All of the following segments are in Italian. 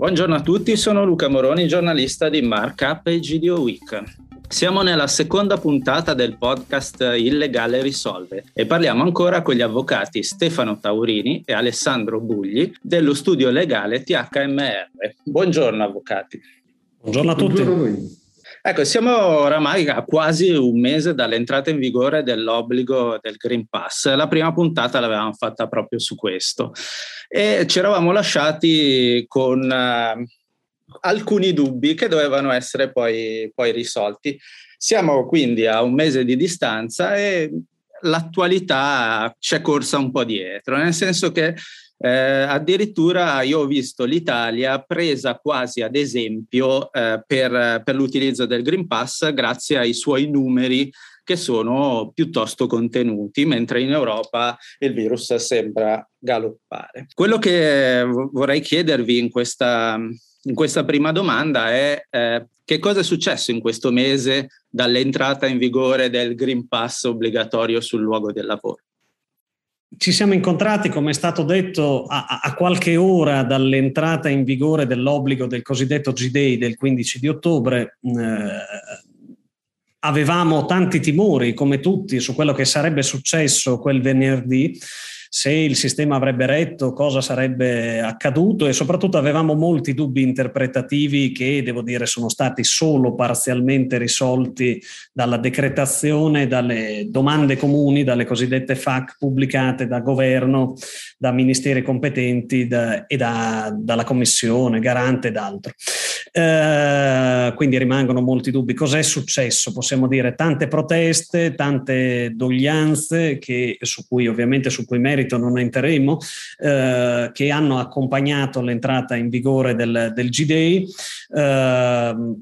Buongiorno a tutti, sono Luca Moroni, giornalista di Mark Up e GDO Week. Siamo nella seconda puntata del podcast Il legale risolve e parliamo ancora con gli avvocati Stefano Taurini e Alessandro Bugli dello studio legale THMR. Buongiorno avvocati. Buongiorno a tutti. Buongiorno a voi. Ecco, siamo oramai a quasi un mese dall'entrata in vigore dell'obbligo del Green Pass. La prima puntata l'avevamo fatta proprio su questo e ci eravamo lasciati con alcuni dubbi che dovevano essere poi risolti. Siamo quindi a un mese di distanza e l'attualità ci è corsa un po' dietro, nel senso che addirittura io ho visto l'Italia presa quasi ad esempio per l'utilizzo del Green Pass grazie ai suoi numeri che sono piuttosto contenuti, mentre in Europa il virus sembra galoppare. Quello che vorrei chiedervi in questa prima domanda è che cosa è successo in questo mese dall'entrata in vigore del Green Pass obbligatorio sul luogo del lavoro? Ci siamo incontrati, come è stato detto, a qualche ora dall'entrata in vigore dell'obbligo del cosiddetto G-Day del 15 di ottobre. Avevamo tanti timori, come tutti, su quello che sarebbe successo quel venerdì, se il sistema avrebbe retto, cosa sarebbe accaduto, e soprattutto avevamo molti dubbi interpretativi che, devo dire, sono stati solo parzialmente risolti dalla decretazione, dalle domande comuni, dalle cosiddette FAQ pubblicate da governo, da ministeri competenti dalla Commissione garante ed altro. Quindi rimangono molti dubbi. Cos'è successo? Possiamo dire tante proteste, tante doglianze su cui merito non entreremo, che hanno accompagnato l'entrata in vigore del G-Day.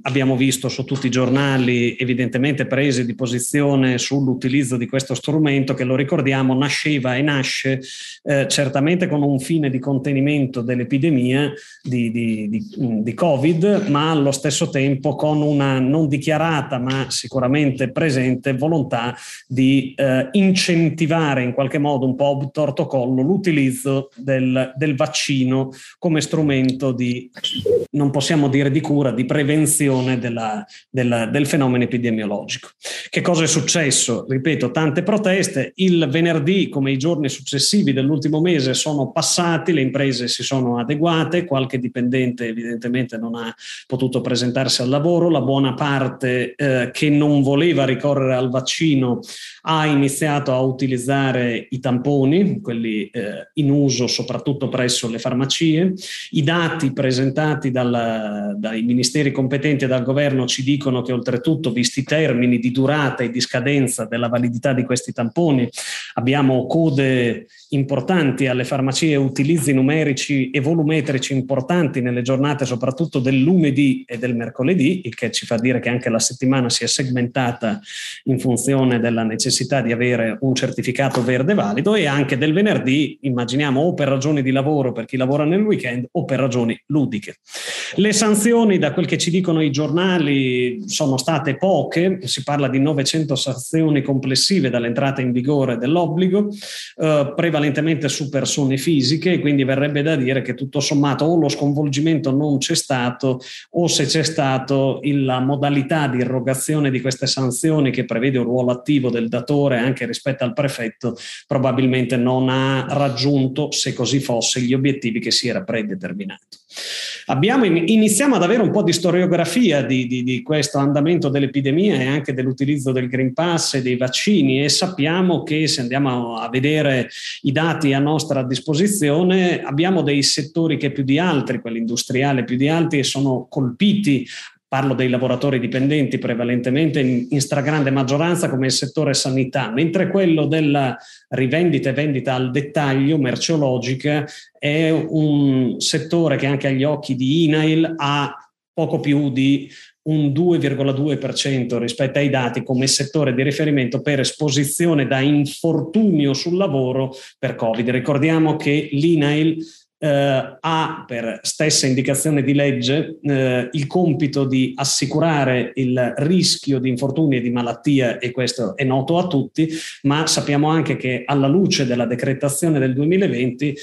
Abbiamo visto su tutti i giornali evidentemente prese di posizione sull'utilizzo di questo strumento che, lo ricordiamo, nasceva e nasce certamente con un fine di contenimento dell'epidemia di Covid, ma allo stesso tempo con una non dichiarata ma sicuramente presente volontà di incentivare in qualche modo, un po' tortocollo, l'utilizzo del vaccino come strumento di, non possiamo dire di cura, di prevenzione del fenomeno epidemiologico. Che cosa è successo? Ripeto, tante proteste. Il venerdì, come i giorni successivi dell'ultimo mese, sono passati, le imprese si sono adeguate, qualche dipendente evidentemente non ha potuto presentarsi al lavoro, la buona parte che non voleva ricorrere al vaccino ha iniziato a utilizzare i tamponi, quelli in uso soprattutto presso le farmacie. I dati presentati dai ministeri competenti e dal governo ci dicono che, oltretutto, visti i termini di durata e di scadenza della validità di questi tamponi, abbiamo code importanti alle farmacie, utilizzi numerici e volumetrici importanti nelle giornate soprattutto del lunedì e del mercoledì, il che ci fa dire che anche la settimana si è segmentata in funzione della necessità di avere un certificato verde valido, e anche del venerdì, immaginiamo, o per ragioni di lavoro per chi lavora nel weekend o per ragioni ludiche. Le sanzioni, da quel che ci dicono i giornali, sono state poche, si parla di 900 sanzioni complessive dall'entrata in vigore dell'obbligo, prevalentemente su persone fisiche, quindi verrebbe da dire che tutto sommato o lo sconvolgimento non c'è stato, o se c'è stato la modalità di irrogazione di queste sanzioni, che prevede un ruolo attivo del datore anche rispetto al prefetto, probabilmente non ha raggiunto, se così fosse, gli obiettivi che si era predeterminato. Iniziamo ad avere un po' di storiografia di questo andamento dell'epidemia e anche dell'utilizzo del Green Pass e dei vaccini, e sappiamo che, se andiamo a vedere i dati a nostra disposizione, abbiamo dei settori che più di altri, quelli industriali più di altri, sono colpiti. Parlo dei lavoratori dipendenti prevalentemente, in stragrande maggioranza, come il settore sanità, mentre quello della rivendita e vendita al dettaglio merceologica è un settore che, anche agli occhi di INAIL, ha poco più di un 2,2% rispetto ai dati come settore di riferimento per esposizione da infortunio sul lavoro per Covid. Ricordiamo che l'INAIL ha, per stessa indicazione di legge, il compito di assicurare il rischio di infortuni e di malattia, e questo è noto a tutti, ma sappiamo anche che, alla luce della decretazione del 2020,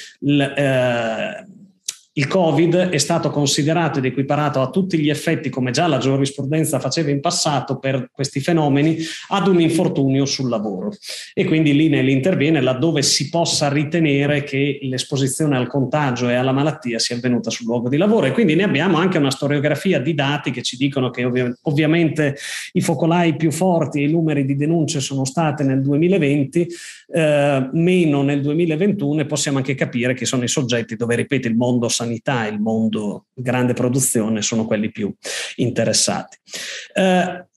Il Covid è stato considerato ed equiparato a tutti gli effetti, come già la giurisprudenza faceva in passato per questi fenomeni, ad un infortunio sul lavoro. E quindi l'INAIL interviene laddove si possa ritenere che l'esposizione al contagio e alla malattia sia avvenuta sul luogo di lavoro. E quindi ne abbiamo anche una storiografia di dati che ci dicono che ovviamente i focolai più forti e i numeri di denunce sono state nel 2020, meno nel 2021, e possiamo anche capire che sono i soggetti dove, ripete, il mondo sanità e il mondo grande produzione sono quelli più interessati.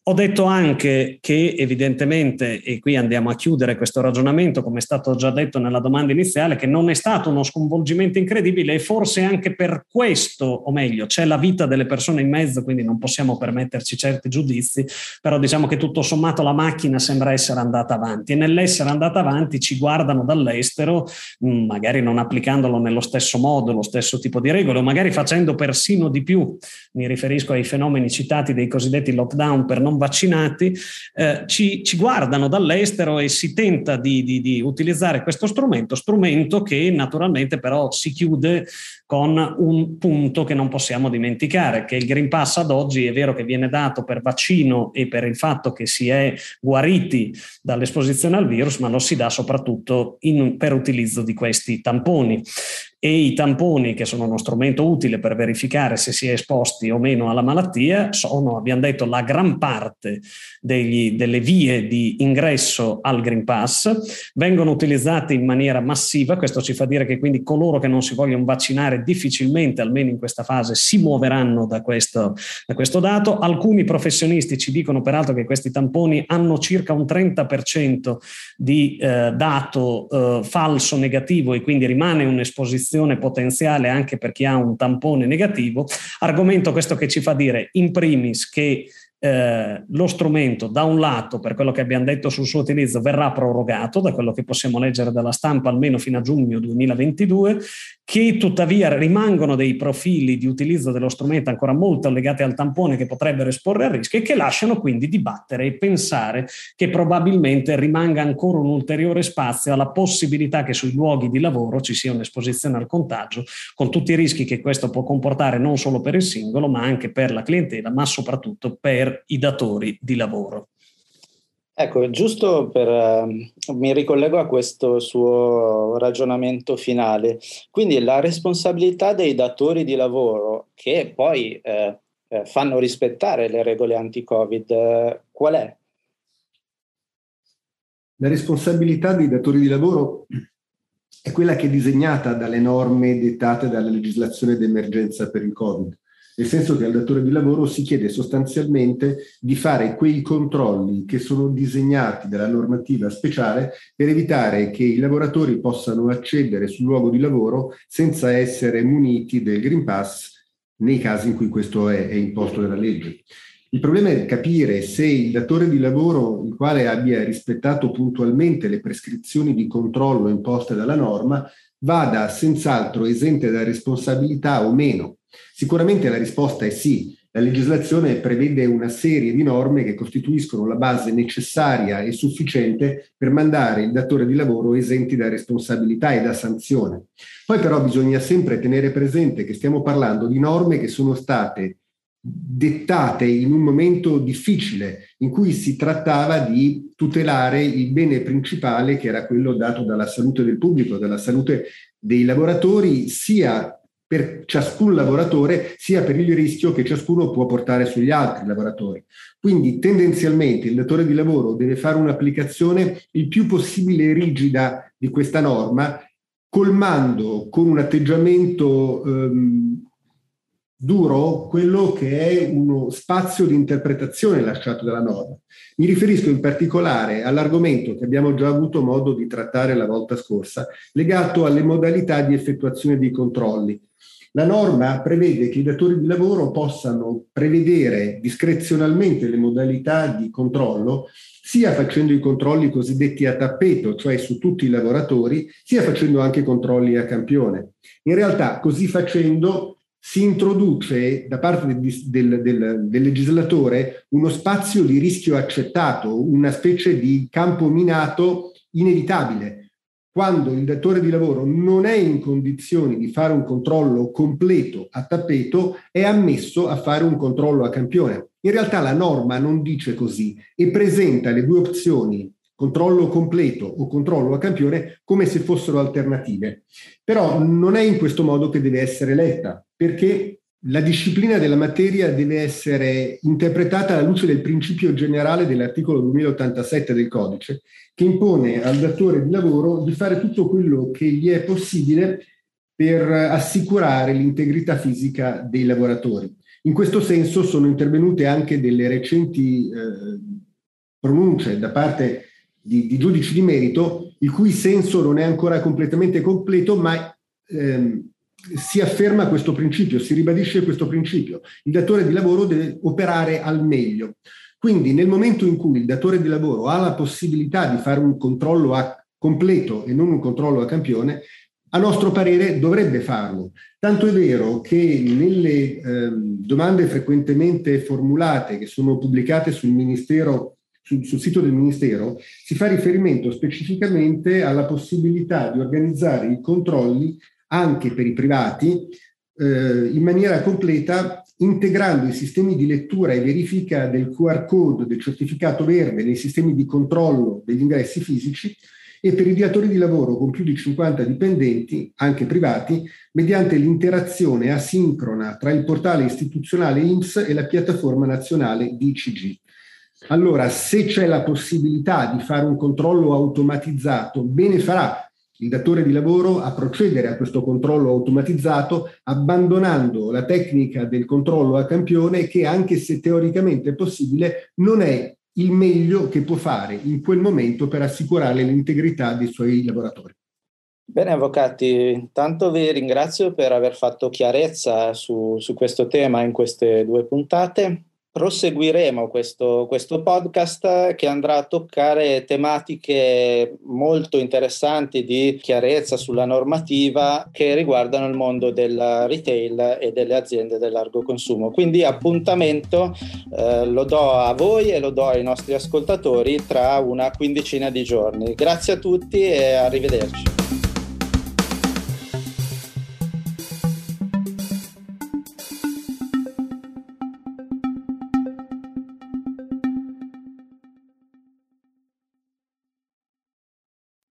Ho detto anche che evidentemente, e qui andiamo a chiudere questo ragionamento, come è stato già detto nella domanda iniziale, che non è stato uno sconvolgimento incredibile, e forse anche per questo, o meglio, c'è la vita delle persone in mezzo, quindi non possiamo permetterci certi giudizi, però diciamo che tutto sommato la macchina sembra essere andata avanti, e nell'essere andata avanti ci guardano dall'estero, magari non applicandolo nello stesso modo, lo stesso tipo di regole, o magari facendo persino di più. Mi riferisco ai fenomeni citati dei cosiddetti lockdown per non vaccinati, ci guardano dall'estero e si tenta di utilizzare questo strumento che naturalmente però si chiude con un punto che non possiamo dimenticare, che il Green Pass ad oggi è vero che viene dato per vaccino e per il fatto che si è guariti dall'esposizione al virus, ma lo si dà soprattutto per utilizzo di questi tamponi. E i tamponi, che sono uno strumento utile per verificare se si è esposti o meno alla malattia, sono, abbiamo detto, la gran parte delle vie di ingresso al Green Pass, vengono utilizzati in maniera massiva. Questo ci fa dire che quindi coloro che non si vogliono vaccinare difficilmente, almeno in questa fase, si muoveranno da questo dato. Alcuni professionisti ci dicono peraltro che questi tamponi hanno circa un 30% di dato falso negativo, e quindi rimane un'esposizione potenziale anche per chi ha un tampone negativo, argomento questo che ci fa dire in primis che lo strumento, da un lato, per quello che abbiamo detto sul suo utilizzo, verrà prorogato, da quello che possiamo leggere dalla stampa almeno fino a giugno 2022, che tuttavia rimangono dei profili di utilizzo dello strumento ancora molto legati al tampone, che potrebbero esporre a rischio e che lasciano quindi dibattere e pensare che probabilmente rimanga ancora un ulteriore spazio alla possibilità che sui luoghi di lavoro ci sia un'esposizione al contagio, con tutti i rischi che questo può comportare non solo per il singolo ma anche per la clientela, ma soprattutto per i datori di lavoro. Ecco, giusto mi ricollego a questo suo ragionamento finale. Quindi la responsabilità dei datori di lavoro, che poi fanno rispettare le regole anti-Covid, qual è? La responsabilità dei datori di lavoro è quella che è disegnata dalle norme dettate dalla legislazione d'emergenza per il Covid. Nel senso che al datore di lavoro si chiede sostanzialmente di fare quei controlli che sono disegnati dalla normativa speciale per evitare che i lavoratori possano accedere sul luogo di lavoro senza essere muniti del Green Pass nei casi in cui questo è imposto dalla legge. Il problema è capire se il datore di lavoro, il quale abbia rispettato puntualmente le prescrizioni di controllo imposte dalla norma, vada senz'altro esente da responsabilità o meno. Sicuramente la risposta è sì. La legislazione prevede una serie di norme che costituiscono la base necessaria e sufficiente per mandare il datore di lavoro esenti da responsabilità e da sanzione. Poi però bisogna sempre tenere presente che stiamo parlando di norme che sono state dettate in un momento difficile in cui si trattava di tutelare il bene principale, che era quello dato dalla salute del pubblico, dalla salute dei lavoratori, sia per ciascun lavoratore, sia per il rischio che ciascuno può portare sugli altri lavoratori. Quindi tendenzialmente il datore di lavoro deve fare un'applicazione il più possibile rigida di questa norma, colmando con un atteggiamento duro quello che è uno spazio di interpretazione lasciato dalla norma. Mi riferisco in particolare all'argomento che abbiamo già avuto modo di trattare la volta scorsa, legato alle modalità di effettuazione dei controlli. La norma prevede che i datori di lavoro possano prevedere discrezionalmente le modalità di controllo, sia facendo i controlli cosiddetti a tappeto, cioè su tutti i lavoratori, sia facendo anche controlli a campione. In realtà, così facendo, si introduce da parte del legislatore uno spazio di rischio accettato, una specie di campo minato inevitabile. quando il datore di lavoro non è in condizioni di fare un controllo completo a tappeto, è ammesso a fare un controllo a campione. In realtà la norma non dice così e presenta le due opzioni, controllo completo o controllo a campione, come se fossero alternative. Però non è in questo modo che deve essere letta, perché la disciplina della materia deve essere interpretata alla luce del principio generale dell'articolo 2087 del codice, che impone al datore di lavoro di fare tutto quello che gli è possibile per assicurare l'integrità fisica dei lavoratori. In questo senso sono intervenute anche delle recenti pronunce da parte di giudici di merito, il cui senso non è ancora completamente completo, ma si afferma questo principio, si ribadisce questo principio. Il datore di lavoro deve operare al meglio. Quindi nel momento in cui il datore di lavoro ha la possibilità di fare un controllo a completo e non un controllo a campione, a nostro parere dovrebbe farlo. Tanto è vero che nelle domande frequentemente formulate che sono pubblicate sul sito del Ministero, si fa riferimento specificamente alla possibilità di organizzare i controlli anche per i privati in maniera completa, integrando i sistemi di lettura e verifica del QR code, del certificato verde, nei sistemi di controllo degli ingressi fisici, e per i datori di lavoro con più di 50 dipendenti, anche privati, mediante l'interazione asincrona tra il portale istituzionale INPS e la piattaforma nazionale DCG. Allora, se c'è la possibilità di fare un controllo automatizzato, bene farà il datore di lavoro a procedere a questo controllo automatizzato, abbandonando la tecnica del controllo a campione che, anche se teoricamente è possibile, non è il meglio che può fare in quel momento per assicurare l'integrità dei suoi lavoratori. Bene, avvocati, intanto vi ringrazio per aver fatto chiarezza su questo tema in queste due puntate. Proseguiremo questo podcast che andrà a toccare tematiche molto interessanti di chiarezza sulla normativa che riguardano il mondo del retail e delle aziende del largo consumo. Quindi appuntamento lo do a voi e lo do ai nostri ascoltatori tra una quindicina di giorni. Grazie a tutti e arrivederci.